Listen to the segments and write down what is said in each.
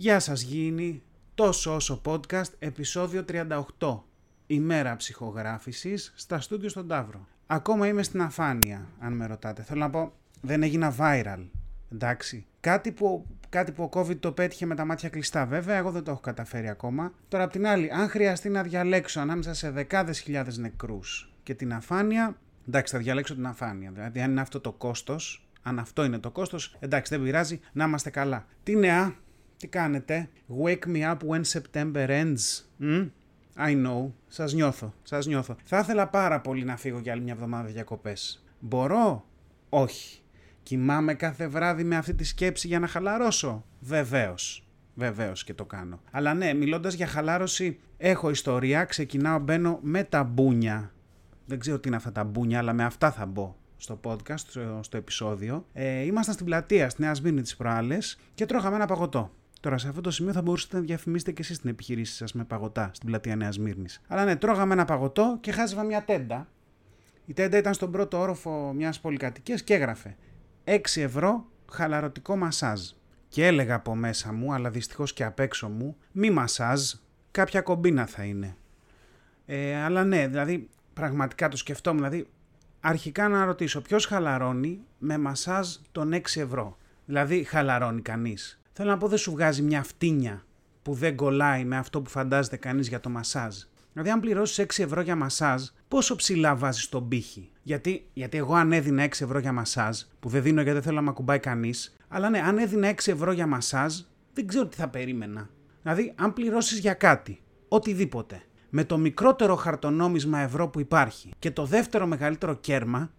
Γεια σας γίνει, τόσο όσο podcast, επεισόδιο 38, ημέρα ψυχογράφησης στα στούντιο στον Ταύρο. Ακόμα είμαι στην αφάνεια, αν με ρωτάτε. Θέλω να πω, δεν έγινα viral, εντάξει. Κάτι που ο COVID το πέτυχε με τα μάτια κλειστά βέβαια, εγώ δεν το έχω καταφέρει ακόμα. Τώρα απ' την άλλη, αν χρειαστεί να διαλέξω ανάμεσα σε δεκάδες χιλιάδες νεκρούς και την αφάνεια, εντάξει, θα διαλέξω την αφάνεια, δηλαδή αν είναι αυτό το κόστος, εντάξει, δεν πειράζει, να είμαστε καλά. Τι νέα? Τι κάνετε? Wake me up when September ends. I know. Σας νιώθω. Θα ήθελα πάρα πολύ να φύγω για άλλη μια εβδομάδα διακοπές. Μπορώ? Όχι. Κοιμάμαι κάθε βράδυ με αυτή τη σκέψη για να χαλαρώσω. Βεβαίως και το κάνω. Αλλά ναι, μιλώντας για χαλάρωση, έχω ιστορία. Μπαίνω με τα μπούνια. Δεν ξέρω τι είναι αυτά τα μπούνια, αλλά με αυτά θα μπω στο podcast, στο επεισόδιο. Ήμασταν στην πλατεία, στη Νέα Σμύρνη τις προάλλες και τρώγαμε ένα παγωτό. Τώρα, σε αυτό το σημείο θα μπορούσατε να διαφημίσετε και εσείς την επιχείρησή σας με παγωτά στην πλατεία Νέας Σμύρνης. Αλλά ναι, τρώγαμε ένα παγωτό και χάζευα μια τέντα. Η τέντα ήταν στον πρώτο όροφο μιας πολυκατοικίας και έγραφε 6 ευρώ χαλαρωτικό μασάζ. Και έλεγα από μέσα μου, αλλά δυστυχώς και απ' έξω μου, μη μασάζ, κάποια κομπίνα θα είναι. Αλλά ναι, δηλαδή πραγματικά το σκεφτόμουν. Δηλαδή, αρχικά να ρωτήσω ποιος χαλαρώνει με μασάζ των 6 ευρώ. Δηλαδή, χαλαρώνει κανείς? Θέλω να πω, δεν σου βγάζει μια φτύνια που δεν κολλάει με αυτό που φαντάζεται κανείς για το μασάζ. Δηλαδή, αν πληρώσεις 6 ευρώ για μασάζ, πόσο ψηλά βάζεις τον πύχη? Γιατί εγώ αν έδινα 6 ευρώ για μασάζ, που δεν δίνω γιατί δεν θέλω να μ' ακουμπάει κανείς, αλλά ναι, αν έδινα 6 ευρώ για μασάζ, δεν ξέρω τι θα περίμενα. Δηλαδή, αν πληρώσεις για κάτι, οτιδήποτε, με το μικρότερο χαρτονόμισμα ευρώ που υπάρχει και το δεύτερο μεγαλύτερο κέρμα,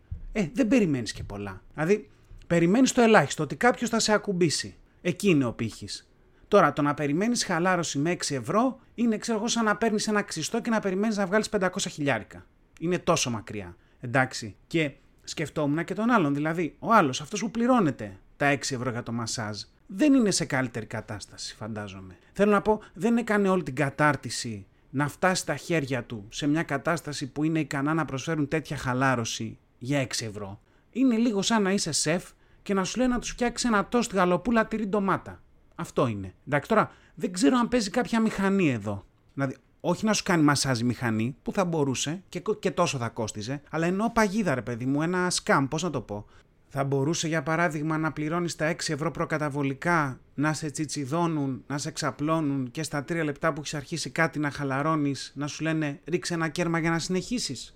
δεν περιμένεις και πολλά. Δηλαδή, περιμένεις το ελάχιστο, ότι κάποιος θα σε ακουμπήσει. Εκεί είναι ο πύχης. Τώρα, το να περιμένεις χαλάρωση με 6 ευρώ είναι, ξέρω εγώ, σαν να παίρνεις ένα ξυστό και να περιμένεις να βγάλεις 500 χιλιάρικα. Είναι τόσο μακριά. Εντάξει. Και σκεφτόμουν και τον άλλον. Δηλαδή, ο άλλος, αυτός που πληρώνεται τα 6 ευρώ για το μασάζ, δεν είναι σε καλύτερη κατάσταση, φαντάζομαι. Θέλω να πω, δεν έκανε όλη την κατάρτιση να φτάσει στα χέρια του σε μια κατάσταση που είναι ικανά να προσφέρουν τέτοια χαλάρωση για 6 ευρώ. Είναι λίγο σαν να είσαι σεφ και να σου λέει να του φτιάξει ένα τόστ γαλοπούλα τυρί ντομάτα. Αυτό είναι. Εντάξει, τώρα δεν ξέρω αν παίζει κάποια μηχανή εδώ. Δηλαδή, όχι να σου κάνει μασάζ μηχανή, που θα μπορούσε και τόσο θα κόστιζε, αλλά εννοώ παγίδα, ρε παιδί μου, ένα σκάμ, πώς να το πω. Θα μπορούσε, για παράδειγμα, να πληρώνεις τα 6 ευρώ προκαταβολικά, να σε τσιτσιδώνουν, να σε ξαπλώνουν και στα 3 λεπτά που έχεις αρχίσει κάτι να χαλαρώνεις, να σου λένε ρίξε ένα κέρμα για να συνεχίσεις.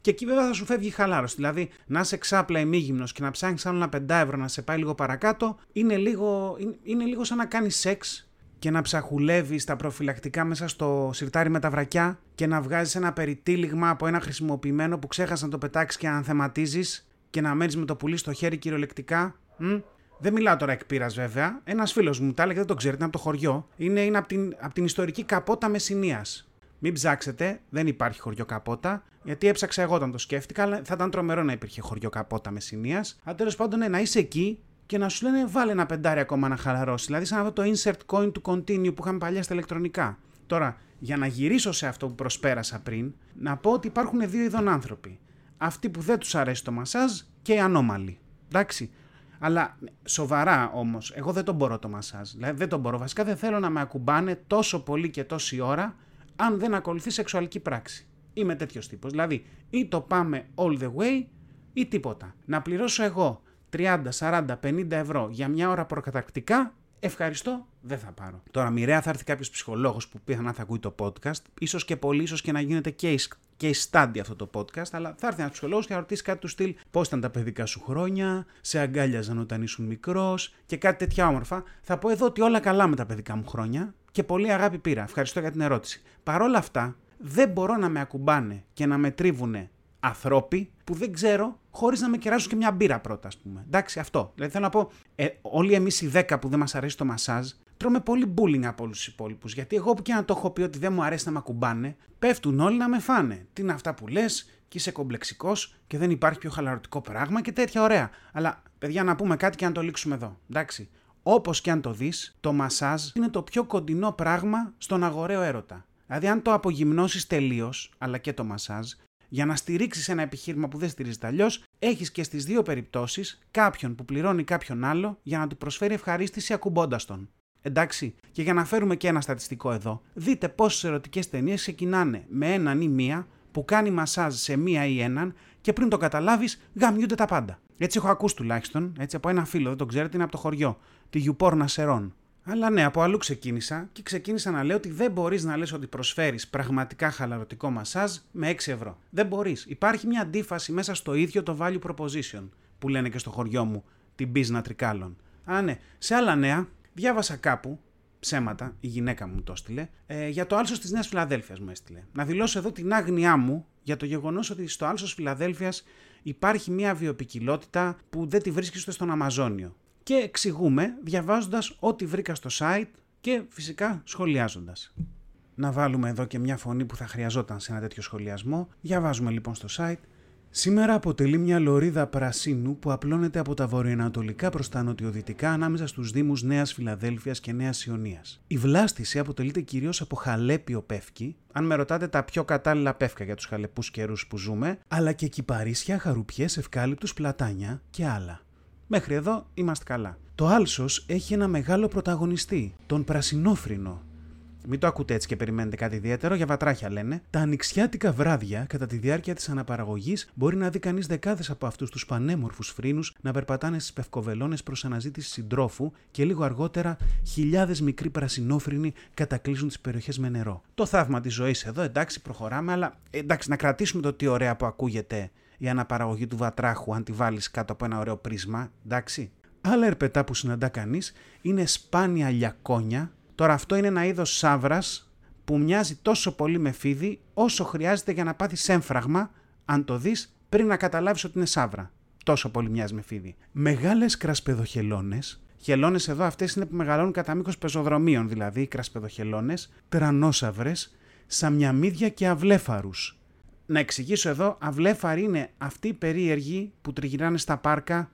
Και εκεί βέβαια θα σου φεύγει η χαλάρωση. Δηλαδή, να είσαι ξάπλα ημίγυμνος και να ψάχνεις άλλο ένα 5 ευρώ να σε πάει λίγο παρακάτω, είναι λίγο σαν να κάνεις σεξ και να ψαχουλεύεις τα προφυλακτικά μέσα στο σιρτάρι με τα βρακιά και να βγάζεις ένα περιτύλιγμα από ένα χρησιμοποιημένο που ξέχασες να το πετάξεις και να ανθεματίζεις και να μένεις με το πουλί στο χέρι κυριολεκτικά. Δεν μιλάω τώρα εκ πείρας βέβαια. Ένας φίλος μου τα έλεγε, δεν το ξέρετε, από το χωριό. Είναι από την ιστορική Καπότα Μεσσηνίας. Μην ψάξετε, δεν υπάρχει χωριό Καπότα, γιατί έψαξα εγώ όταν το σκέφτηκα, αλλά θα ήταν τρομερό να υπήρχε χωριό Καπότα Μεσσηνίας. Αν τέλος πάντων να είσαι εκεί και να σου λένε βάλε ένα 5 ακόμα να χαλαρώσει. Δηλαδή, σαν αυτό το insert coin του continue που είχαμε παλιά στα ηλεκτρονικά. Τώρα, για να γυρίσω σε αυτό που προσπέρασα πριν, να πω ότι υπάρχουν δύο ειδών άνθρωποι. Αυτοί που δεν τους αρέσει το μασάζ και οι ανώμαλοι. Εντάξει. Αλλά σοβαρά όμως, εγώ δεν τον μπορώ το μασάζ. Δηλαδή, δεν τον μπορώ. Βασικά, δεν θέλω να με ακουμπάνε τόσο πολύ και τόση ώρα. Αν δεν ακολουθεί σεξουαλική πράξη. Είμαι τέτοιος τύπος. Δηλαδή, ή το πάμε all the way ή τίποτα. Να πληρώσω εγώ 30, 40, 50 ευρώ για μια ώρα προκαταρκτικά, ευχαριστώ, δεν θα πάρω. Τώρα, μοιραία θα έρθει κάποιος ψυχολόγος που πιθανά θα ακούει το podcast. Ίσως και πολύ, ίσως και να γίνεται case study αυτό το podcast. Αλλά θα έρθει ένας ψυχολόγος και θα ρωτήσει κάτι του στυλ. Πώς ήταν τα παιδικά σου χρόνια, σε αγκάλιαζαν όταν ήσουν μικρός και κάτι τέτοια όμορφα. Θα πω εδώ ότι όλα καλά με τα παιδικά μου χρόνια. Και πολύ αγάπη πήρα. Ευχαριστώ για την ερώτηση. Παρόλα αυτά, δεν μπορώ να με ακουμπάνε και να με τρίβουνε ανθρώποι που δεν ξέρω, χωρίς να με κεράσουν και μια μπύρα πρώτα, ας πούμε. Εντάξει, αυτό. Δηλαδή, θέλω να πω, όλοι εμείς οι 10 που δεν μας αρέσει το μασάζ, τρώμε πολύ bullying από όλους τους υπόλοιπους. Γιατί εγώ που και να το έχω πει ότι δεν μου αρέσει να με ακουμπάνε, πέφτουν όλοι να με φάνε. Τι είναι αυτά που λες, και είσαι κομπλεξικός και δεν υπάρχει πιο χαλαρωτικό πράγμα και τέτοια ωραία. Αλλά, παιδιά, να πούμε κάτι και να το λήξουμε εδώ. Εντάξει. Όπως και αν το δεις, το μασάζ είναι το πιο κοντινό πράγμα στον αγοραίο έρωτα. Δηλαδή, αν το απογυμνώσεις τελείως, αλλά και το μασάζ, για να στηρίξεις ένα επιχείρημα που δεν στηρίζεται αλλιώς, έχεις και στις δύο περιπτώσεις κάποιον που πληρώνει κάποιον άλλο για να του προσφέρει ευχαρίστηση ακουμπώντας τον. Εντάξει, και για να φέρουμε και ένα στατιστικό εδώ, δείτε πόσες ερωτικές ταινίες ξεκινάνε με έναν ή μία που κάνει μασάζ σε μία ή έναν και πριν το καταλάβεις γαμιούνται τα πάντα. Έτσι έχω ακούσει τουλάχιστον, έτσι από ένα φίλο, δεν τον ξέρετε, είναι από το χωριό, τη Γιουπόρνα Σερών. Αλλά ναι, από αλλού ξεκίνησα και ξεκίνησα να λέω ότι δεν μπορείς να λες ότι προσφέρεις πραγματικά χαλαρωτικό μασάζ με 6 ευρώ. Δεν μπορείς. Υπάρχει μια αντίφαση μέσα στο ίδιο το value proposition που λένε και στο χωριό μου, την μπίζνα τρικάλων. Α, ναι. Σε άλλα νέα, διάβασα κάπου, ψέματα, η γυναίκα μου το έστειλε, για το άλσος της Νέας Φιλαδέλφειας μου έστειλε. Να δηλώσω εδώ την άγνοιά μου για το γεγονός ότι στο άλσος Φιλαδέλφειας υπάρχει μια βιοποικιλότητα που δεν τη βρίσκεις ούτε στον Αμαζόνιο. Και εξηγούμε διαβάζοντας ό,τι βρήκα στο site και φυσικά σχολιάζοντας. Να βάλουμε εδώ και μια φωνή που θα χρειαζόταν σε ένα τέτοιο σχολιασμό. Διαβάζουμε λοιπόν στο site. Σήμερα αποτελεί μια λωρίδα πρασίνου που απλώνεται από τα βορειοανατολικά προς τα νοτιοδυτικά ανάμεσα στους δήμους Νέας Φιλαδέλφειας και Νέας Ιωνίας. Η βλάστηση αποτελείται κυρίως από χαλέπιο πεύκι, αν με ρωτάτε τα πιο κατάλληλα πεύκα για τους χαλεπούς καιρούς που ζούμε, αλλά και κυπαρίσια, χαρουπιές, ευκάλυπτους, πλατάνια και άλλα. Μέχρι εδώ είμαστε καλά. Το άλσος έχει ένα μεγάλο πρωταγωνιστή, τον πρασινόφρυνο. Μην το ακούτε έτσι και περιμένετε κάτι ιδιαίτερο, για βατράχια λένε. Τα ανοιξιάτικα βράδια, κατά τη διάρκεια της αναπαραγωγής, μπορεί να δει κανείς δεκάδες από αυτούς τους πανέμορφους φρύνους να περπατάνε στις πευκοβελώνες προς αναζήτηση συντρόφου και λίγο αργότερα χιλιάδες μικροί πρασινόφρυνοι κατακλείζουν τις περιοχές με νερό. Το θαύμα της ζωής εδώ, εντάξει, προχωράμε, αλλά εντάξει, να κρατήσουμε το τι ωραία που ακούγεται η αναπαραγωγή του βατράχου, αν τη βάλεις κάτω από ένα ωραίο πρίσμα, εντάξει. Άλλα ερπετά που συναντά κανείς είναι σπάνια λιακόνια. Τώρα αυτό είναι ένα είδος σαύρας που μοιάζει τόσο πολύ με φίδι όσο χρειάζεται για να πάθεις έμφραγμα, αν το δεις, πριν να καταλάβεις ότι είναι σαύρα. Τόσο πολύ μοιάζει με φίδι. Μεγάλες κρασπεδοχελώνες, χελώνες εδώ αυτές είναι που μεγαλώνουν κατά μήκος πεζοδρομίων, δηλαδή κρασπεδοχελώνες, τρανόσαυρες, σαμιαμίδια και αυλέφαρους. Να εξηγήσω εδώ, αυλέφαροι είναι αυτοί οι περίεργοι που τριγυράνε στα πάρκα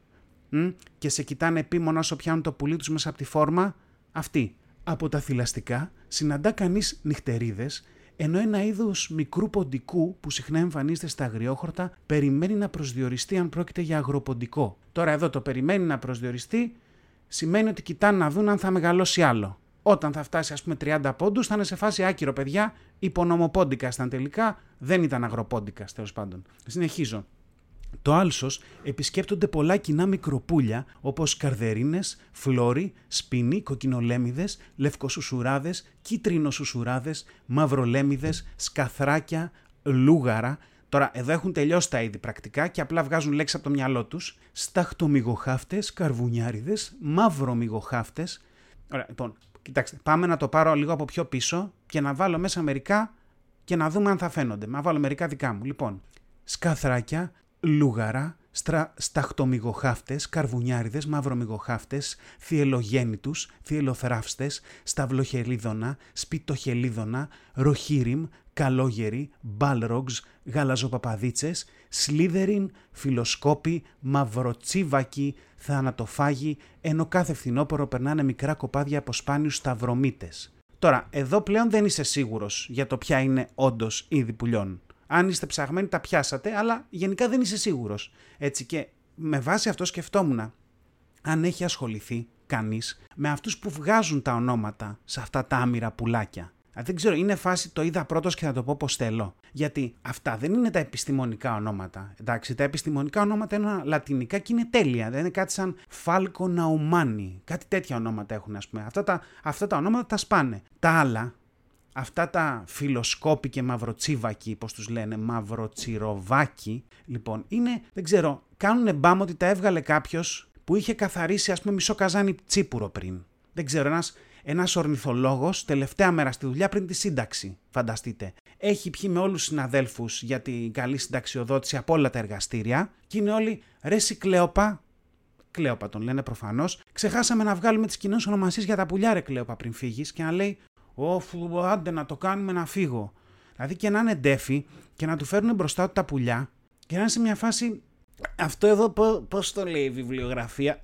και σε κοιτάνε επίμονα όσο πιάνουν το πουλί τους μέσα από τη φόρμα, αυτοί. Από τα θηλαστικά συναντά κανείς νυχτερίδες, ενώ ένα είδος μικρού ποντικού που συχνά εμφανίζεται στα αγριόχορτα περιμένει να προσδιοριστεί αν πρόκειται για αγροποντικό. Τώρα εδώ το περιμένει να προσδιοριστεί σημαίνει ότι κοιτάνε να δουν αν θα μεγαλώσει άλλο. Όταν θα φτάσει ας πούμε 30 πόντους θα είναι σε φάση άκυρο παιδιά, υπονομοπόντικα ήταν τελικά, δεν ήταν αγροπόντικα τέλος πάντων. Συνεχίζω. Το άλσος επισκέπτονται πολλά κοινά μικροπούλια όπως καρδερίνες, φλόροι, σπίνοι, κοκκινολέμιδες, λευκοσουσουράδες, κίτρινοσουσουράδες, μαυρολέμιδες, σκαθράκια, λούγαρα. Τώρα εδώ έχουν τελειώσει τα είδη πρακτικά και απλά βγάζουν λέξεις από το μυαλό τους. Σταχτομυγοχάφτες, καρβουνιάριδες, μαυρομυγοχάφτες. Ωραία, λοιπόν, κοιτάξτε, πάμε να το πάρω λίγο από πιο πίσω και να βάλω μέσα μερικά και να δούμε αν θα φαίνονται. Μα βάλω μερικά δικά μου. Λοιπόν, σκαθράκια, λούγαρα, σταχτομυγοχάφτες, καρβουνιάριδες, μαυρομυγοχάφτες, θυελογέννητους, θυελοθράφστες, σταυλοχελίδωνα, σπιτοχελίδωνα, ροχύριμ, καλόγεροι, μπάλρογγς, γαλαζοπαπαδίτσες, σλίδεριν, φιλοσκόποι, μαυροτσίβακοι, θανατοφάγοι, ενώ κάθε φθινόπωρο περνάνε μικρά κοπάδια από σπάνιους σταυρομύτες. Τώρα, εδώ πλέον δεν είσαι σίγουρος για το ποια είναι όντως είδη πουλιών. Αν είστε ψαγμένοι τα πιάσατε, αλλά γενικά δεν είσαι σίγουρος. Έτσι και με βάση αυτό σκεφτόμουν αν έχει ασχοληθεί κανείς με αυτούς που βγάζουν τα ονόματα σε αυτά τα άμυρα πουλάκια. Δεν ξέρω, είναι φάση το είδα πρώτος και θα το πω πως θέλω. Γιατί αυτά δεν είναι τα επιστημονικά ονόματα. Εντάξει, τα επιστημονικά ονόματα είναι λατινικά και είναι τέλεια. Δεν είναι κάτι σαν Φάλκο Ναουμάνι. Κάτι τέτοια ονόματα έχουν, ας πούμε. Αυτά τα ονόματα τα σπάνε. Τα άλλα. Αυτά τα φιλοσκόπη και μαυροτσίβακοι, πώς τους λένε, μαυροτσιροβάκι, λοιπόν, είναι, δεν ξέρω, κάνουνε μπάμ ότι τα έβγαλε κάποιος που είχε καθαρίσει, ας πούμε, μισό καζάνι τσίπουρο πριν. Δεν ξέρω, ένας ορνηθολόγος, τελευταία μέρα στη δουλειά πριν τη σύνταξη, φανταστείτε. Έχει πιει με όλους τους συναδέλφους για την καλή συνταξιοδότηση από όλα τα εργαστήρια και είναι όλοι, ρε συ Κλέοπα, Κλέοπα τον λένε προφανώς, ξεχάσαμε να βγάλουμε τις κοινές ονομασίες για τα πουλιά, ρε Κλέοπα, πριν φύγεις, και να λέει. Όφου, άντε να το κάνουμε να φύγω. Δηλαδή και να είναι ντέφι και να του φέρουν μπροστά του τα πουλιά και να είναι σε μια φάση. Αυτό εδώ πώς το λέει η βιβλιογραφία.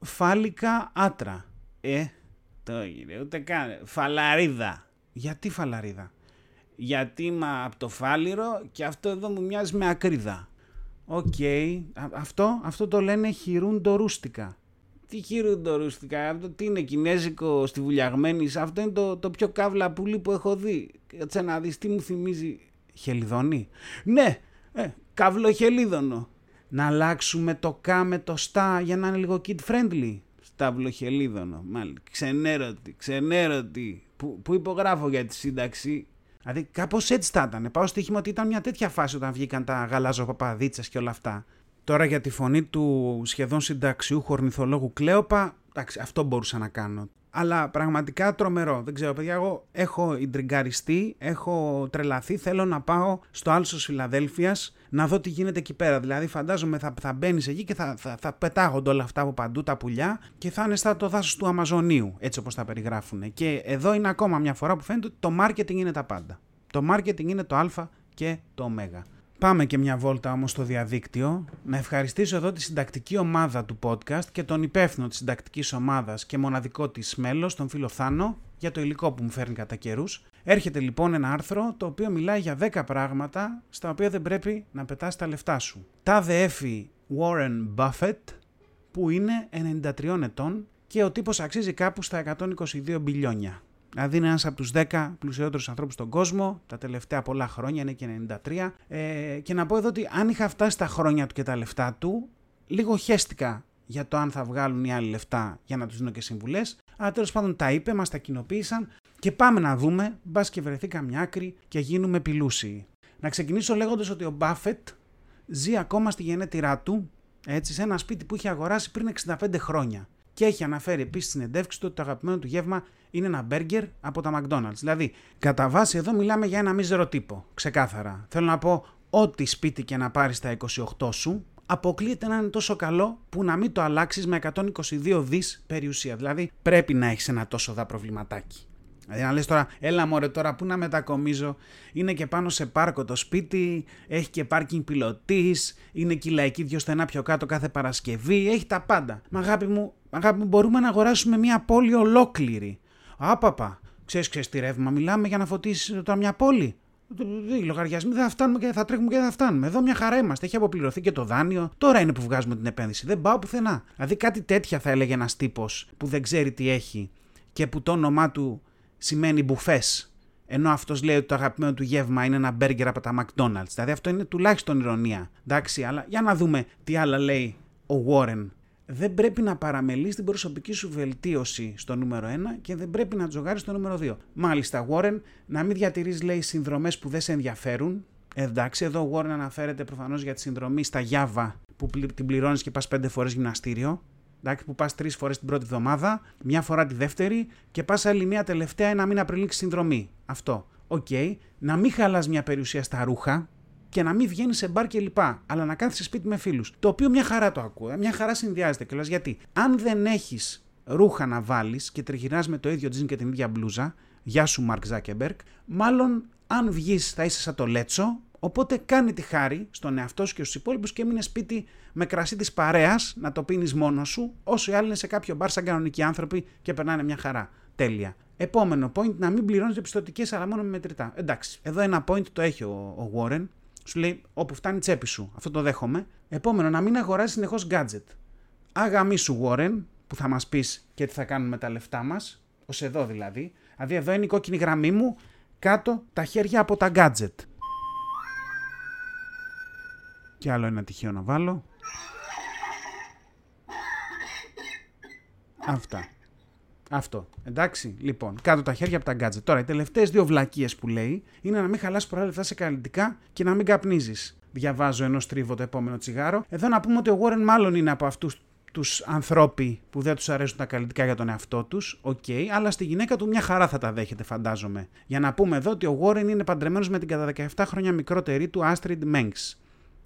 Φάλικα άτρα. Το γύρε, ούτε καν. Φαλαρίδα. Γιατί φαλαρίδα? Γιατί είμαι από το φάλιρο και αυτό εδώ μου μοιάζει με ακρίδα. Οκ. Αυτό το λένε χειρούντο ρούστικα. Τι χειροντοριστικά, αυτό τι είναι, κινέζικο στη βουλιαγμένη, αυτό είναι το πιο καύλα πουλί που έχω δει. Κάτσε να δεις τι μου θυμίζει, χελιδονή. Ναι, καύλο χελίδωνο. Να αλλάξουμε το κα με το στα για να είναι λίγο kid friendly. Σταύλο χελίδωνο, μάλιστα. Ξενέρωτη, που υπογράφω για τη σύνταξη. Δηλαδή κάπως έτσι θα ήταν. Πάω στοίχημα ότι ήταν μια τέτοια φάση όταν βγήκαν τα γαλάζο-παπαδίτσες και όλα αυτά. Τώρα για τη φωνή του σχεδόν συνταξιούχου ορνηθολόγου Κλέοπα, εντάξει, αυτό μπορούσα να κάνω. Αλλά πραγματικά τρομερό. Δεν ξέρω, παιδιά, εγώ έχω ιντριγκαριστεί, έχω τρελαθεί. Θέλω να πάω στο Άλσος Φιλαδέλφειας να δω τι γίνεται εκεί πέρα. Δηλαδή, φαντάζομαι θα μπαίνεις εκεί και θα πετάγονται όλα αυτά από παντού τα πουλιά και θα είναι στα το δάσος του Αμαζονίου, έτσι όπως τα περιγράφουν. Και εδώ είναι ακόμα μια φορά που φαίνεται ότι το μάρκετινγκ είναι τα πάντα. Το μάρκετινγκ είναι το Α και το Ω. Πάμε και μια βόλτα όμως στο διαδίκτυο. Να ευχαριστήσω εδώ τη συντακτική ομάδα του podcast και τον υπεύθυνο της συντακτικής ομάδας και μοναδικό της μέλος, τον φίλο Θάνο, για το υλικό που μου φέρνει κατά καιρούς. Έρχεται λοιπόν ένα άρθρο το οποίο μιλάει για 10 πράγματα στα οποία δεν πρέπει να πετάς τα λεφτά σου. Τάδε έφη Warren Buffett, που είναι 93 ετών και ο τύπος αξίζει κάπου στα 122 μπιλιόνια. Δηλαδή είναι ένας από τους 10 πλουσιότερους ανθρώπους στον κόσμο, τα τελευταία πολλά χρόνια, είναι και 93. Και να πω εδώ ότι αν είχα φτάσει τα χρόνια του και τα λεφτά του, λίγο χέστηκα για το αν θα βγάλουν οι άλλοι λεφτά για να τους δίνω και συμβουλές. Αλλά τέλος πάντων τα είπε, μας τα κοινοποίησαν και πάμε να δούμε, μπας και βρεθεί καμιά άκρη και γίνουμε πλούσιοι. Να ξεκινήσω λέγοντας ότι ο Μπάφετ ζει ακόμα στη γενέτειρά του, έτσι, σε ένα σπίτι που είχε αγοράσει πριν 65 χρόνια. Και έχει αναφέρει επίσης στην συνεντεύξη του ότι το αγαπημένο του γεύμα είναι ένα μπέργκερ από τα McDonald's. Δηλαδή, κατά βάση εδώ μιλάμε για ένα μίζερο τύπο. Ξεκάθαρα. Θέλω να πω, ό,τι σπίτι και να πάρεις τα 28 σου, αποκλείεται να είναι τόσο καλό που να μην το αλλάξεις με 122 δις περιουσία. Δηλαδή, πρέπει να έχεις ένα τόσο δα προβληματάκι. Δηλαδή, να λες τώρα, έλα μωρέ τώρα, πού να μετακομίζω. Είναι και πάνω σε πάρκο το σπίτι, έχει και πάρκινγκ πιλωτής, είναι και η λαϊκή δυο στενά πιο κάτω κάθε Παρασκευή, έχει τα πάντα. Μα αγάπη μου, μπορούμε να αγοράσουμε μια πόλη ολόκληρη. Άπαπα, ξέρεις τι ρεύμα μιλάμε για να φωτίσεις τώρα μια πόλη. Οι λογαριασμοί δεν θα φτάνουμε και θα τρέχουμε και δεν θα φτάνουμε. Εδώ μια χαρά είμαστε. Έχει αποπληρωθεί και το δάνειο. Τώρα είναι που βγάζουμε την επένδυση. Δεν πάω πουθενά. Δηλαδή κάτι τέτοια θα έλεγε ένας τύπος που δεν ξέρει τι έχει και που το όνομά του σημαίνει μπουφές. Ενώ αυτός λέει ότι το αγαπημένο του γεύμα είναι ένα μπέργκερ από τα McDonald's. Δηλαδή αυτό είναι τουλάχιστον ηρωνία. Εντάξει, αλλά για να δούμε τι άλλα λέει ο Warren. Δεν πρέπει να παραμελείς την προσωπική σου βελτίωση στο νούμερο 1 και δεν πρέπει να τζογάρεις στο νούμερο 2. Μάλιστα, Warren, να μην διατηρείς, λέει, συνδρομές που δεν σε ενδιαφέρουν. Εντάξει, εδώ Warren αναφέρεται προφανώς για τη συνδρομή στα Java που την πληρώνεις και πας 5 φορές γυμναστήριο. Εντάξει, που πας 3 φορές την πρώτη εβδομάδα, μια φορά τη δεύτερη και πας άλλη μια τελευταία ένα μήνα πριν λήξει συνδρομή. Αυτό. Οκ. Να μην χαλάς μια περιουσία στα ρούχα. Και να μην βγαίνει σε μπαρ και λοιπά, αλλά να κάθεσαι σπίτι με φίλους. Το οποίο μια χαρά το ακούω, μια χαρά συνδυάζεται κιόλας. Γιατί αν δεν έχεις ρούχα να βάλεις και τριγυρνάς με το ίδιο τζιν και την ίδια μπλούζα, γεια σου Μαρκ Ζάκεμπεργκ, μάλλον αν βγεις θα είσαι σαν το Λέτσο. Οπότε κάνει τη χάρη στον εαυτό σου και στους υπόλοιπους και μείνε σπίτι με κρασί της παρέας να το πίνεις μόνος σου, όσο οι άλλοι είναι σε κάποιο μπαρ σαν κανονικοί άνθρωποι και περνάνε μια χαρά. Τέλεια. Επόμενο point, να μην πληρώνεις πιστωτικές αλλά μόνο με μετρητά. Εντάξει, εδώ ένα point το έχει ο Warren. Σου λέει όπου φτάνει η τσέπη σου. Αυτό το δέχομαι. Επόμενο, να μην αγοράζεις συνεχώς gadget. Αγαμί σου, Warren, που θα μας πεις και τι θα κάνουμε με τα λεφτά μας. Ως εδώ δηλαδή. Δηλαδή εδώ είναι η κόκκινη γραμμή μου. Κάτω τα χέρια από τα gadget. Και άλλο ένα τυχαίο να βάλω. Αυτά. Αυτό. Εντάξει, λοιπόν, κάτω τα χέρια από τα gadget. Τώρα, οι τελευταίες 2 βλακίες που λέει είναι να μην χαλάσεις πολλά λεφτά σε καλλιτικά και να μην καπνίζεις. Διαβάζω ενώ στρίβω το επόμενο τσιγάρο. Εδώ να πούμε ότι ο Warren μάλλον είναι από αυτούς τους ανθρώπους που δεν τους αρέσουν τα καλλιτικά για τον εαυτό τους. Οκ, αλλά στη γυναίκα του μια χαρά θα τα δέχεται, φαντάζομαι. Για να πούμε εδώ ότι ο Warren είναι παντρεμένος με την κατά 17 χρόνια μικρότερη του Astrid Mengs.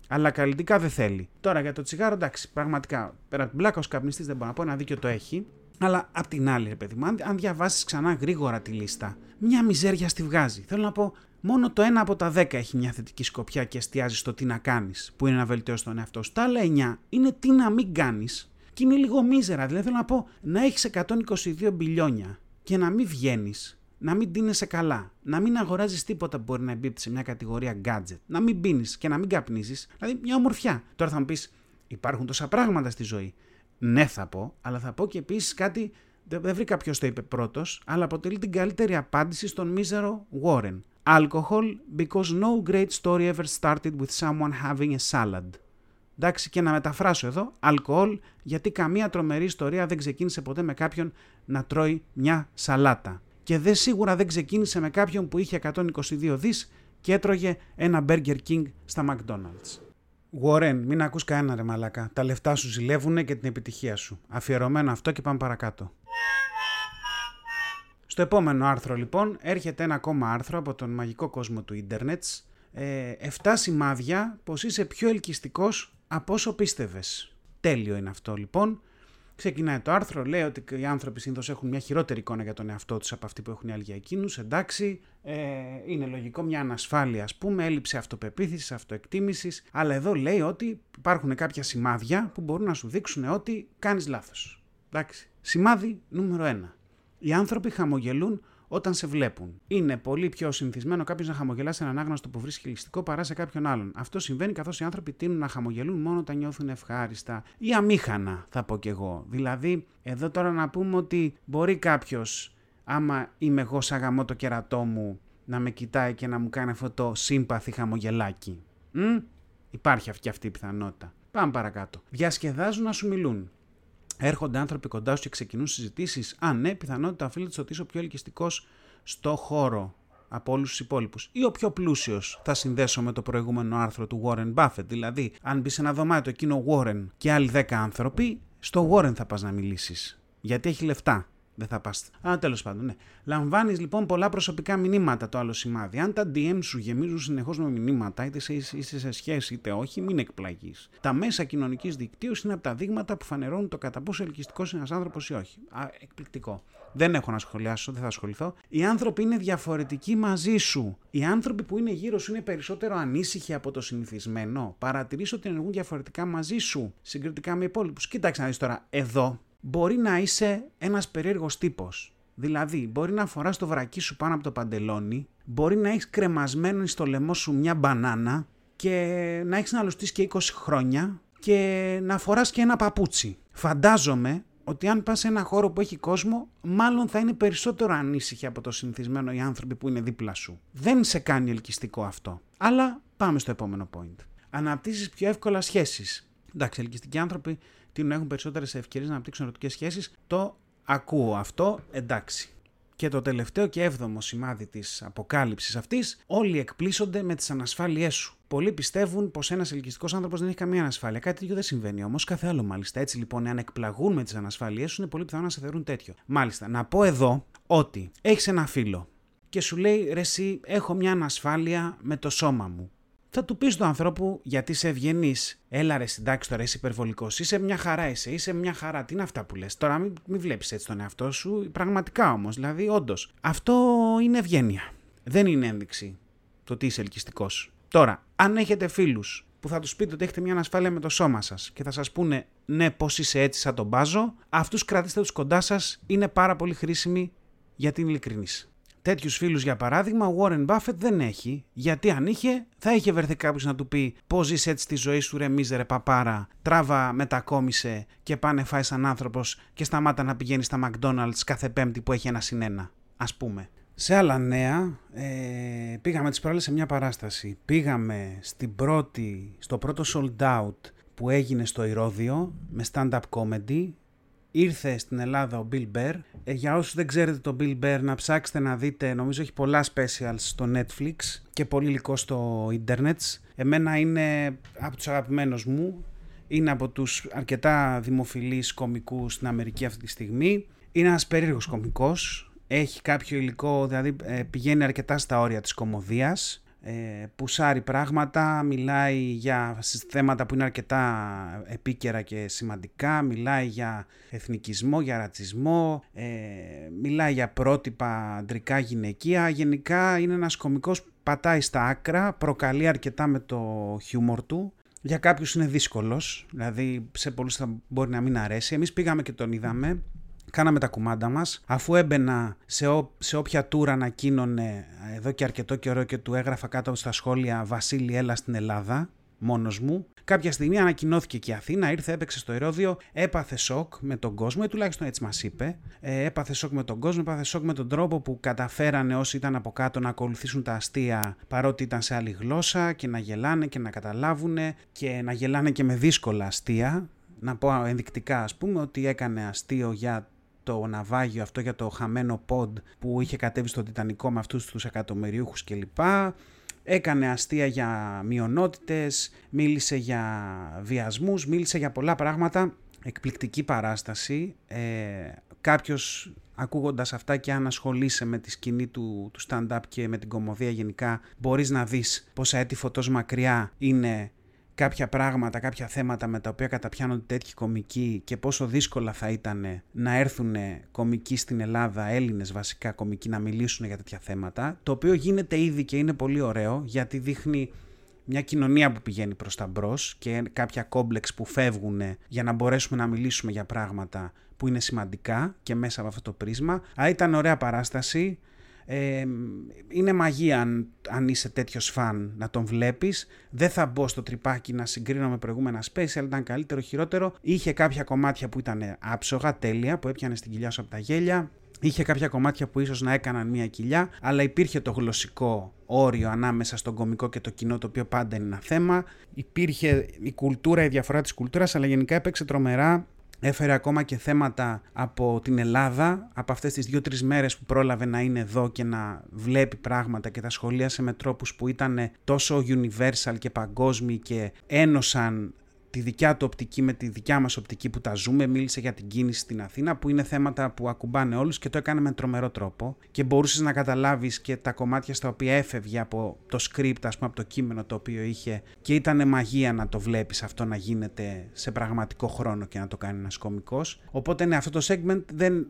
Αλλά καλλιτικά δεν θέλει. Τώρα για το τσιγάρο, εντάξει, πραγματικά πέρα από την πλάκα, ως καπνιστής δεν μπορώ να πω, ένα δίκιο το έχει. Αλλά απ' την άλλη, ρε παιδί μου, αν διαβάσεις ξανά γρήγορα τη λίστα, μια μιζέρια στη βγάζει. Θέλω να πω, μόνο το 1 από τα 10 έχει μια θετική σκοπιά και εστιάζει στο τι να κάνεις, που είναι να βελτιώσεις τον εαυτό σου. Τα άλλα 9 είναι τι να μην κάνεις και είναι λίγο μίζερα. Δηλαδή, θέλω να πω, να έχεις 122 μπιλιόνια και να μην βγαίνεις, να μην ντύνεσαι καλά, να μην αγοράζεις τίποτα που μπορεί να εμπίπτει σε μια κατηγορία gadget, να μην πίνεις και να μην καπνίζεις. Δηλαδή, μια ομορφιά. Τώρα θα μου πεις, υπάρχουν τόσα πράγματα στη ζωή. ναι θα πω, αλλά θα πω και επίσης κάτι, δεν βρήκα ποιος το είπε πρώτος, αλλά αποτελεί την καλύτερη απάντηση στον μίζερο Warren. Alcohol, because no great story ever started with someone having a salad. Εντάξει, και να μεταφράσω εδώ, αλκοόλ, γιατί καμία τρομερή ιστορία δεν ξεκίνησε ποτέ με κάποιον να τρώει μια σαλάτα. Και δε σίγουρα δεν ξεκίνησε με κάποιον που είχε 122 δις και έτρωγε ένα Burger King στα McDonald's. Γουόρεν, μην ακούς κανένα ρε μαλάκα, τα λεφτά σου ζηλεύουνε και την επιτυχία σου. Αφιερωμένο αυτό και πάμε παρακάτω. Στο επόμενο άρθρο λοιπόν έρχεται ένα ακόμα άρθρο από τον μαγικό κόσμο του ίντερνετ. 7 σημάδια πως είσαι πιο ελκυστικός από όσο πίστευες. Τέλειο είναι αυτό λοιπόν. Ξεκινάει το άρθρο, λέει ότι οι άνθρωποι συνήθως έχουν μια χειρότερη εικόνα για τον εαυτό τους από αυτή που έχουν οι άλλοι για εκείνους. Εντάξει, είναι λογικό, μια ανασφάλεια ας πούμε, έλλειψη αυτοπεποίθησης, αυτοεκτίμησης. Αλλά εδώ λέει ότι υπάρχουν κάποια σημάδια που μπορούν να σου δείξουν ότι κάνεις λάθος. Εντάξει. Σημάδι νούμερο 1. Οι άνθρωποι χαμογελούν όταν σε βλέπουν. Είναι πολύ πιο συνηθισμένο κάποιος να χαμογελά σε έναν άγνωστο που βρίσκει ελκυστικό παρά σε κάποιον άλλον. Αυτό συμβαίνει καθώς οι άνθρωποι τείνουν να χαμογελούν μόνο όταν νιώθουν ευχάριστα ή αμήχανα, θα πω κι εγώ. Δηλαδή, εδώ τώρα να πούμε ότι μπορεί κάποιος, άμα είμαι εγώ σαν γαμώ το κερατό μου, να με κοιτάει και να μου κάνει αυτό το σύμπαθι χαμογελάκι. Υπάρχει και αυτή η πιθανότητα. Πάμε παρακάτω. Διασκεδάζουν να σου μιλούν. Έρχονται άνθρωποι κοντά σου και ξεκινούν συζητήσεις. Αν ναι, πιθανότητα οφείλεται στο ότι είσαι ο πιο ελκυστικός στο χώρο από όλους τους υπόλοιπους. Ή ο πιο πλούσιος. Θα συνδέσω με το προηγούμενο άρθρο του Warren Buffett. Δηλαδή, αν μπει σε ένα δωμάτιο εκείνο Warren και άλλοι 10 άνθρωποι, στο Warren θα πας να μιλήσεις. Γιατί έχει λεφτά. Δεν θα πας. Αλλά τέλος πάντων, ναι. Λαμβάνεις λοιπόν πολλά προσωπικά μηνύματα, το άλλο σημάδι. Αν τα DM σου γεμίζουν συνεχώς με μηνύματα, είτε είσαι σε σχέση είτε όχι, μην εκπλαγείς. Τα μέσα κοινωνικής δικτύωσης είναι από τα δείγματα που φανερώνουν το κατά πόσο ελκυστικός είναι ένας άνθρωπος ή όχι. Εκπληκτικό. Δεν έχω να σχολιάσω, δεν θα ασχοληθώ. Οι άνθρωποι είναι διαφορετικοί μαζί σου. Οι άνθρωποι που είναι γύρω σου είναι περισσότερο ανήσυχοι από το συνηθισμένο. Παρατηρείς ότι ενεργούν διαφορετικά μαζί σου συγκριτικά με υπόλοιπους. Κοίταξε να δεις τώρα εδώ. Μπορεί να είσαι ένας περίεργος τύπος. Δηλαδή, μπορεί να φοράς το βρακί σου πάνω από το παντελόνι, μπορεί να έχεις κρεμασμένο στο λαιμό σου μια μπανάνα και να έχεις να λουστείς και 20 χρόνια και να φοράς και ένα παπούτσι. Φαντάζομαι ότι αν πας σε ένα χώρο που έχει κόσμο, μάλλον θα είναι περισσότερο ανήσυχοι από το συνηθισμένο οι άνθρωποι που είναι δίπλα σου. Δεν σε κάνει ελκυστικό αυτό. Αλλά πάμε στο επόμενο point. Αναπτύσσεις πιο εύκολα σχέσεις. Εντάξει, ελκυστικοί άνθρωποι τείνουν να έχουν περισσότερες ευκαιρίες να αναπτύξουν ερωτικές σχέσεις. Το ακούω αυτό, εντάξει. Και το τελευταίο και 7ο σημάδι της αποκάλυψης αυτής, όλοι εκπλήσονται με τις ανασφάλειές σου. Πολλοί πιστεύουν πως ένας ελκυστικός άνθρωπος δεν έχει καμία ανασφάλεια. Κάτι τέτοιο δεν συμβαίνει όμως, κάθε άλλο μάλιστα. Έτσι λοιπόν, εάν εκπλαγούν με τις ανασφάλειές σου, είναι πολύ πιθανό να σε θεωρούν τέτοιο. Μάλιστα, να πω εδώ ότι έχεις ένα φίλο και σου λέει ρε, εσύ, έχω μια ανασφάλεια με το σώμα μου. Θα του πεις του ανθρώπου γιατί είσαι ευγενής. Έλα ρε συντάξει τώρα, είσαι υπερβολικός. Είσαι μια χαρά, είσαι μια χαρά. Τι είναι αυτά που λες. Τώρα μην βλέπεις έτσι τον εαυτό σου. Πραγματικά όμως, δηλαδή όντως. Αυτό είναι ευγένεια. Δεν είναι ένδειξη το ότι είσαι ελκυστικός. Τώρα, αν έχετε φίλους που θα τους πείτε ότι έχετε μια ανασφάλεια με το σώμα σας και θα σας πούνε ναι, πως είσαι έτσι σαν τον μπάζο, αυτούς κρατήστε τους κοντά σας. Είναι πάρα πολύ χρήσιμοι για την ειλικρινής. Τέτοιους φίλους, για παράδειγμα, ο Warren Buffett δεν έχει, γιατί αν είχε, θα είχε βρεθεί κάποιος να του πει πώς ζεις έτσι τη ζωή σου ρε μίζερε παπάρα, τράβα μετακόμισε και πάνε φάει σαν άνθρωπος και σταμάτα να πηγαίνει στα McDonald's κάθε Πέμπτη που έχει 1/1, ας πούμε. Σε άλλα νέα, πήγαμε τις προάλλες σε μια παράσταση, πήγαμε στο πρώτο sold out που έγινε στο Ηρώδειο με stand-up comedy. Ήρθε στην Ελλάδα ο Bill Burr. Για όσους δεν ξέρετε τον Bill Burr, να ψάξετε να δείτε, νομίζω έχει πολλά specials στο Netflix και πολύ υλικό στο ίντερνετ. Εμένα είναι από τους αγαπημένους μου, είναι από τους αρκετά δημοφιλείς κομικούς στην Αμερική αυτή τη στιγμή. Είναι ένας περίεργος κομικός, έχει κάποιο υλικό, δηλαδή πηγαίνει αρκετά στα όρια της κωμωδίας, πουσάρει πράγματα, μιλάει για θέματα που είναι αρκετά επίκαιρα και σημαντικά, μιλάει για εθνικισμό, για ρατσισμό, μιλάει για πρότυπα αντρικά γυναικεία. Γενικά είναι ένας κωμικός που πατάει στα άκρα, προκαλεί αρκετά με το χιούμορ του. Για κάποιους είναι δύσκολος, δηλαδή σε πολλούς θα μπορεί να μην αρέσει. Εμείς πήγαμε και τον είδαμε. Κάναμε τα κουμάντα μας, αφού έμπαινα σε όποια τούρα ανακοίνωνε εδώ και αρκετό καιρό και του έγραφα κάτω στα σχόλια «Βασίλη έλα στην Ελλάδα», μόνος μου. Κάποια στιγμή ανακοινώθηκε και η Αθήνα, ήρθε, έπαιξε στο Ηρώδειο, έπαθε σοκ με τον κόσμο, ή τουλάχιστον έτσι μας είπε. Έπαθε σοκ με τον κόσμο, έπαθε σοκ με τον τρόπο που καταφέρανε όσοι ήταν από κάτω να ακολουθήσουν τα αστεία παρότι ήταν σε άλλη γλώσσα και να γελάνε και να καταλάβουν και να γελάνε και με δύσκολα αστεία. Να πω ενδεικτικά, ας πούμε, ότι έκανε αστείο για το ναυάγιο αυτό, για το χαμένο πόντ που είχε κατέβει στον Τιτανικό με αυτούς τους εκατομμυριούχους κλπ. Έκανε αστεία για μειονότητες, μίλησε για βιασμούς, μίλησε για πολλά πράγματα. Εκπληκτική παράσταση. Κάποιος ακούγοντας αυτά και αν ασχολείσαι με τη σκηνή του stand-up και με την κομμωδία γενικά, μπορείς να δεις πόσα έτη φωτός μακριά είναι κάποια πράγματα, κάποια θέματα με τα οποία καταπιάνονται τέτοιοι κομικοί και πόσο δύσκολα θα ήταν να έρθουν κομικοί στην Ελλάδα, Έλληνες βασικά κομικοί, να μιλήσουν για τέτοια θέματα, το οποίο γίνεται ήδη και είναι πολύ ωραίο γιατί δείχνει μια κοινωνία που πηγαίνει προς τα μπρος και κάποια κόμπλεξ που φεύγουν για να μπορέσουμε να μιλήσουμε για πράγματα που είναι σημαντικά και μέσα από αυτό το πρίσμα. Ήταν ωραία παράσταση. Είναι μαγεία αν είσαι τέτοιος φαν να τον βλέπεις. Δεν θα μπω στο τρυπάκι να συγκρίνω με προηγούμενα special, ήταν καλύτερο, χειρότερο. Είχε κάποια κομμάτια που ήταν άψογα, τέλεια, που έπιανε στην κοιλιά σου από τα γέλια. Είχε κάποια κομμάτια που ίσως να έκαναν μια κοιλιά, αλλά υπήρχε το γλωσσικό όριο ανάμεσα στον κωμικό και το κοινό, το οποίο πάντα είναι ένα θέμα. Υπήρχε η κουλτούρα, η διαφορά της κουλτούρας, αλλά γενικά έπαιξε τρομερά. Έφερε ακόμα και θέματα από την Ελλάδα, από αυτές τις 2-3 μέρες που πρόλαβε να είναι εδώ και να βλέπει πράγματα, και τα σχολίασε με τρόπους που ήταν τόσο universal και παγκόσμιοι και ένωσαν τη δικιά του οπτική με τη δικιά μας οπτική που τα ζούμε. Μίλησε για την κίνηση στην Αθήνα, που είναι θέματα που ακουμπάνε όλους, και το έκανε με τρομερό τρόπο και μπορούσες να καταλάβεις και τα κομμάτια στα οποία έφευγε από το script, ας πούμε, από το κείμενο το οποίο είχε, και ήταν μαγεία να το βλέπεις αυτό να γίνεται σε πραγματικό χρόνο και να το κάνει ένας κωμικός. Οπότε ναι, αυτό το segment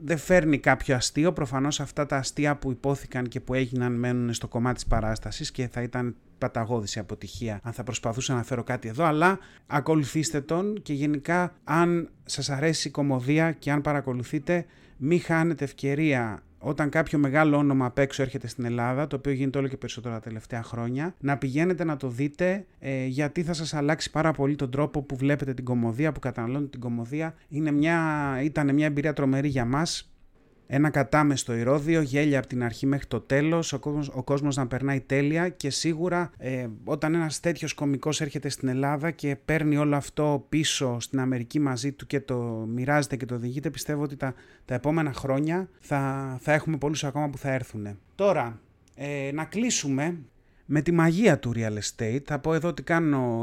δεν φέρνει κάποιο αστείο. Προφανώς αυτά τα αστεία που υπόθηκαν και που έγιναν μένουν στο κομμάτι της παράστασης και θα ήταν παταγώδηση αποτυχία αν θα προσπαθούσα να φέρω κάτι εδώ, αλλά ακολουθήστε τον, και γενικά αν σας αρέσει η κωμωδία και αν παρακολουθείτε, μην χάνετε ευκαιρία όταν κάποιο μεγάλο όνομα απ' έξω έρχεται στην Ελλάδα, το οποίο γίνεται όλο και περισσότερο τα τελευταία χρόνια, να πηγαίνετε να το δείτε, γιατί θα σας αλλάξει πάρα πολύ τον τρόπο που βλέπετε την κωμωδία, που καταναλώνετε την κωμωδία. Ήταν μια εμπειρία τρομερή για μας. Ένα κατάμεστο Ηρώδειο, γέλια από την αρχή μέχρι το τέλος, ο κόσμος να περνάει τέλεια, και σίγουρα όταν ένας τέτοιος κωμικός έρχεται στην Ελλάδα και παίρνει όλο αυτό πίσω στην Αμερική μαζί του και το μοιράζεται και το διηγείται, πιστεύω ότι τα επόμενα χρόνια θα έχουμε πολλούς ακόμα που θα έρθουν. Τώρα, να κλείσουμε με τη μαγεία του real estate. Θα πω εδώ ότι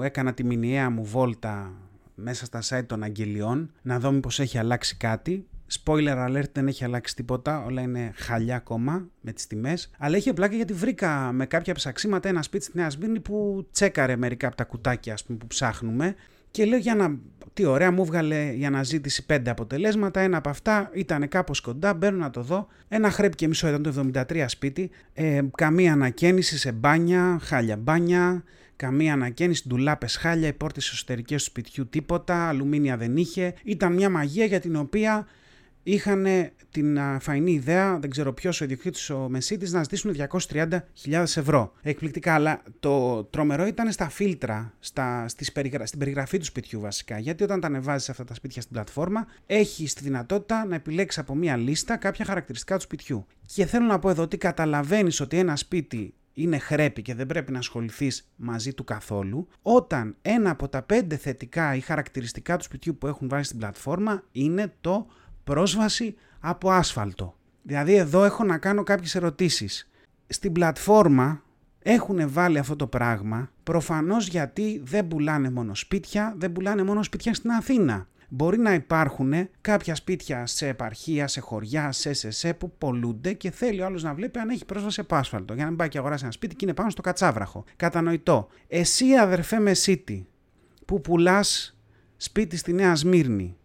έκανα τη μηνιαία μου βόλτα μέσα στα site των αγγελιών, να δω μήπως έχει αλλάξει κάτι. Spoiler alert, δεν έχει αλλάξει τίποτα, όλα είναι χαλιά ακόμα με τις τιμές. Αλλά είχε πλάκα γιατί βρήκα με κάποια ψαξίματα ένα σπίτι στη Νέα Σμύρνη που τσέκαρε μερικά από τα κουτάκια, ας πούμε, που ψάχνουμε. Και λέω, τι ωραία, μου βγάλε η αναζήτηση 5 αποτελέσματα. Ένα από αυτά ήταν κάπως κοντά, μπαίνω να το δω. Ένα χρέπι και μισό ήταν το 73 σπίτι. Καμία ανακαίνιση σε μπάνια, χάλια μπάνια. Καμία ανακαίνιση, ντουλάπες χάλια. Οι πόρτες εσωτερικές του σπιτιού τίποτα. Αλουμίνια δεν είχε. Ήταν μια μαγεία για την οποία είχαν την φαϊνή ιδέα, δεν ξέρω ποιος, ο ιδιοκτήτης, ο Μεσίτης, να ζητήσουν 230.000 ευρώ. Εκπληκτικά, αλλά το τρομερό ήταν στα φίλτρα, στην περιγραφή του σπιτιού βασικά. Γιατί όταν τα ανεβάζεις αυτά τα σπίτια στην πλατφόρμα, έχεις τη δυνατότητα να επιλέξεις από μία λίστα κάποια χαρακτηριστικά του σπιτιού. Και θέλω να πω εδώ ότι καταλαβαίνεις ότι ένα σπίτι είναι χρέπι και δεν πρέπει να ασχοληθείς μαζί του καθόλου, όταν ένα από τα 5 θετικά ή χαρακτηριστικά του σπιτιού που έχουν βάλει στην πλατφόρμα είναι το πρόσβαση από άσφαλτο. Δηλαδή εδώ έχω να κάνω κάποιες ερωτήσεις. Στην πλατφόρμα έχουν βάλει αυτό το πράγμα προφανώς γιατί δεν πουλάνε μόνο σπίτια, δεν πουλάνε μόνο σπίτια στην Αθήνα. Μπορεί να υπάρχουν κάποια σπίτια σε επαρχία, σε χωριά, σε που πολλούνται και θέλει ο άλλος να βλέπει αν έχει πρόσβαση από άσφαλτο, για να μην πάει και αγοράσει ένα σπίτι και είναι πάνω στο κατσάβραχο. Κατανοητό. Εσύ, αδερφέ Μεσίτη, που πουλάς σπίτι στη Νέα Σμύρνη,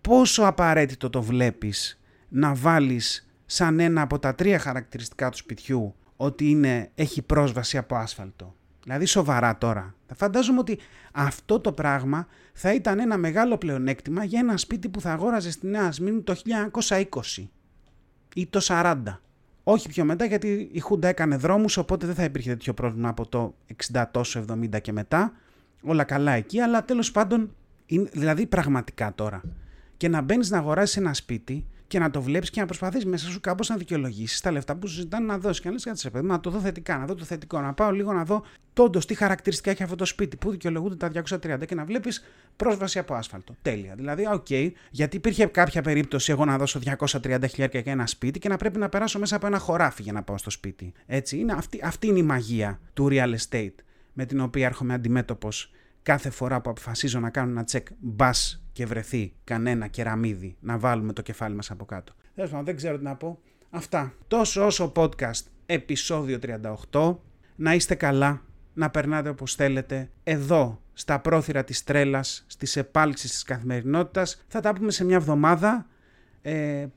πόσο απαραίτητο το βλέπεις να βάλεις σαν ένα από τα 3 χαρακτηριστικά του σπιτιού ότι έχει πρόσβαση από άσφαλτο? Δηλαδή σοβαρά τώρα. Φαντάζομαι ότι αυτό το πράγμα θα ήταν ένα μεγάλο πλεονέκτημα για ένα σπίτι που θα αγόραζε στη Νέα Σμύρνη το 1920 ή το 40. Όχι πιο μετά, γιατί η Χούντα έκανε δρόμους, οπότε δεν θα υπήρχε τέτοιο πρόβλημα από το 60 τόσο 70 και μετά. όλα καλά εκεί, αλλά τέλος πάντων, δηλαδή πραγματικά τώρα. Και να μπαίνεις να αγοράσεις ένα σπίτι και να το βλέπεις και να προσπαθείς μέσα σου κάπως να δικαιολογήσεις τα λεφτά που σου ζητάνε να δώσεις. Και να λες, κάτσε παιδί, να το δω θετικά, να δω το θετικό, να πάω λίγο να δω όντως τι χαρακτηριστικά έχει αυτό το σπίτι, που δικαιολογούνται τα 230 και να βλέπεις πρόσβαση από άσφαλτο. Τέλεια. Δηλαδή, OK, γιατί υπήρχε κάποια περίπτωση εγώ να δώσω 230 χιλιάρια για ένα σπίτι και να πρέπει να περάσω μέσα από ένα χωράφι για να πάω στο σπίτι. Έτσι, είναι, αυτή είναι η μαγεία του real estate με την οποία έρχομαι αντιμέτωπος κάθε φορά που αποφασίζω να κάνω ένα τσεκ, μπας και βρεθεί κανένα κεραμίδι να βάλουμε το κεφάλι μας από κάτω. Δεν ξέρω τι να πω. Αυτά. Τόσο όσο podcast, επεισόδιο 38. Να είστε καλά, να περνάτε όπως θέλετε. Εδώ, στα πρόθυρα της τρέλας, στις επάλξεις της καθημερινότητας. Θα τα πούμε σε μια εβδομάδα.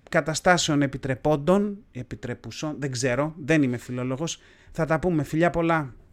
Καταστάσεων επιτρεπόντων, επιτρεπουσών, δεν ξέρω, δεν είμαι φιλόλογος. Θα τα πούμε. Φιλιά πολλά.